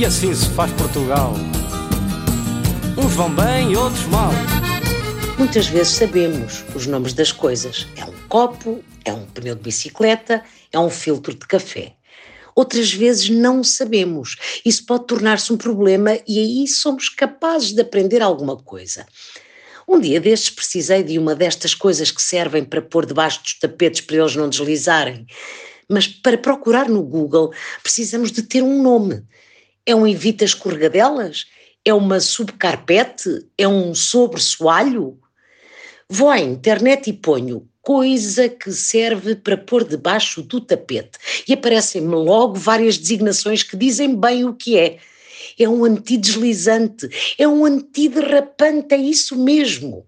e assim se faz Portugal. Uns vão bem e outros mal. Muitas vezes sabemos os nomes das coisas. É um copo, é um pneu de bicicleta, é um filtro de café. Outras vezes não sabemos. Isso pode tornar-se um problema e aí somos capazes de aprender alguma coisa. Um dia destes precisei de uma destas coisas que servem para pôr debaixo dos tapetes para eles não deslizarem. Mas para procurar no Google precisamos de ter um nome. É um evita escorregadelas? É uma subcarpete? É um sobressoalho? Vou à internet e ponho coisa que serve para pôr debaixo do tapete e aparecem-me logo várias designações que dizem bem o que é. É um antideslizante, é um antiderrapante, é isso mesmo.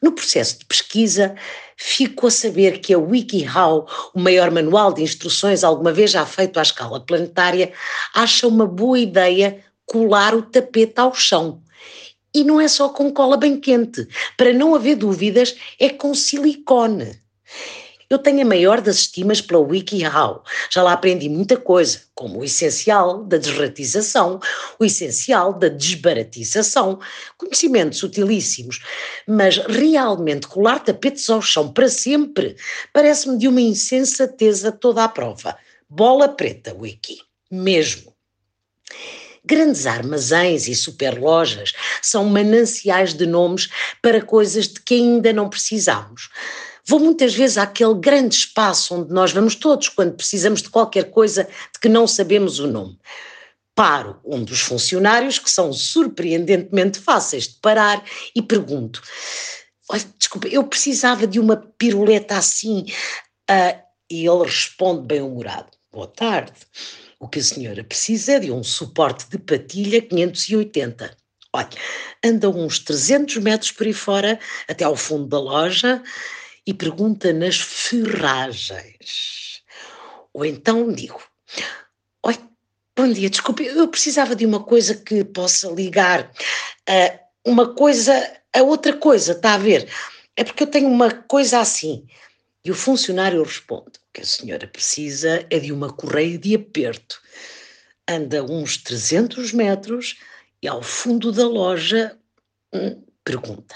No processo de pesquisa, fico a saber que a WikiHow, o maior manual de instruções alguma vez já feito à escala planetária, acha uma boa ideia colar o tapete ao chão. E não é só com cola bem quente, para não haver dúvidas, é com silicone. Eu tenho a maior das estimas pela WikiHow, já lá aprendi muita coisa, como o essencial da desratização, o essencial da desbaratização, conhecimentos utilíssimos, mas realmente colar tapetes ao chão para sempre parece-me de uma insensateza toda à prova. Bola preta, Wiki, mesmo. Grandes armazéns e superlojas são mananciais de nomes para coisas de que ainda não precisamos. Vou muitas vezes àquele grande espaço onde nós vamos todos quando precisamos de qualquer coisa de que não sabemos o nome. Paro um dos funcionários, que são surpreendentemente fáceis de parar, e pergunto: olha, desculpa, eu precisava de uma piruleta assim. E ele responde bem-humorado: boa tarde. O que a senhora precisa é de um suporte de patilha 580. Olha, anda uns 300 metros por aí fora, até ao fundo da loja, e pergunta nas ferragens. Ou então digo: olha, bom dia, desculpe, eu precisava de uma coisa que possa ligar uma coisa a outra coisa, está a ver? É porque eu tenho uma coisa assim. E o funcionário responde: o que a senhora precisa é de uma correia de aperto. Anda uns 300 metros e ao fundo da loja pergunta: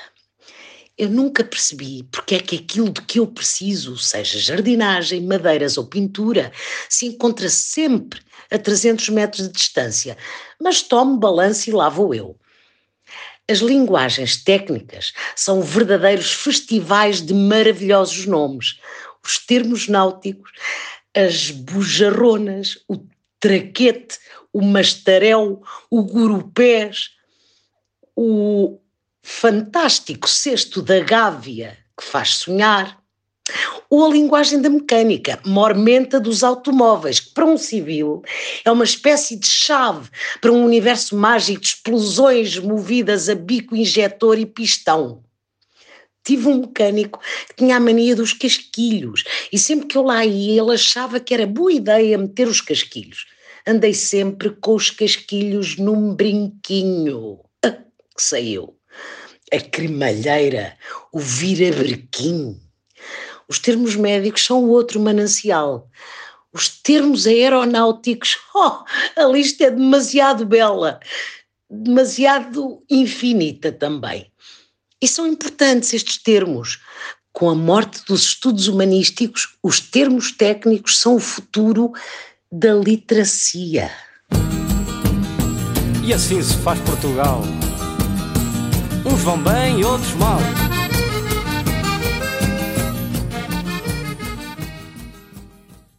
eu nunca percebi porque é que aquilo de que eu preciso, seja jardinagem, madeiras ou pintura, se encontra sempre a 300 metros de distância, mas tomo balanço e lá vou eu. As linguagens técnicas são verdadeiros festivais de maravilhosos nomes. Os termos náuticos, as bujarronas, o traquete, o mastaréu, o gurupés, o fantástico cesto da gávia, que faz sonhar, ou a linguagem da mecânica, mormenta dos automóveis, que para um civil é uma espécie de chave para um universo mágico de explosões movidas a bico, injetor e pistão. Tive um mecânico que tinha a mania dos casquilhos e sempre que eu lá ia ele achava que era boa ideia meter os casquilhos. Andei sempre com os casquilhos num brinquinho. Que saiu. A cremalheira, o virabrequim. Os termos médicos são outro manancial. Os termos aeronáuticos, a lista é demasiado bela, demasiado infinita também. E são importantes estes termos. Com a morte dos estudos humanísticos, os termos técnicos são o futuro da literacia. E assim se faz Portugal. Uns vão bem e outros mal.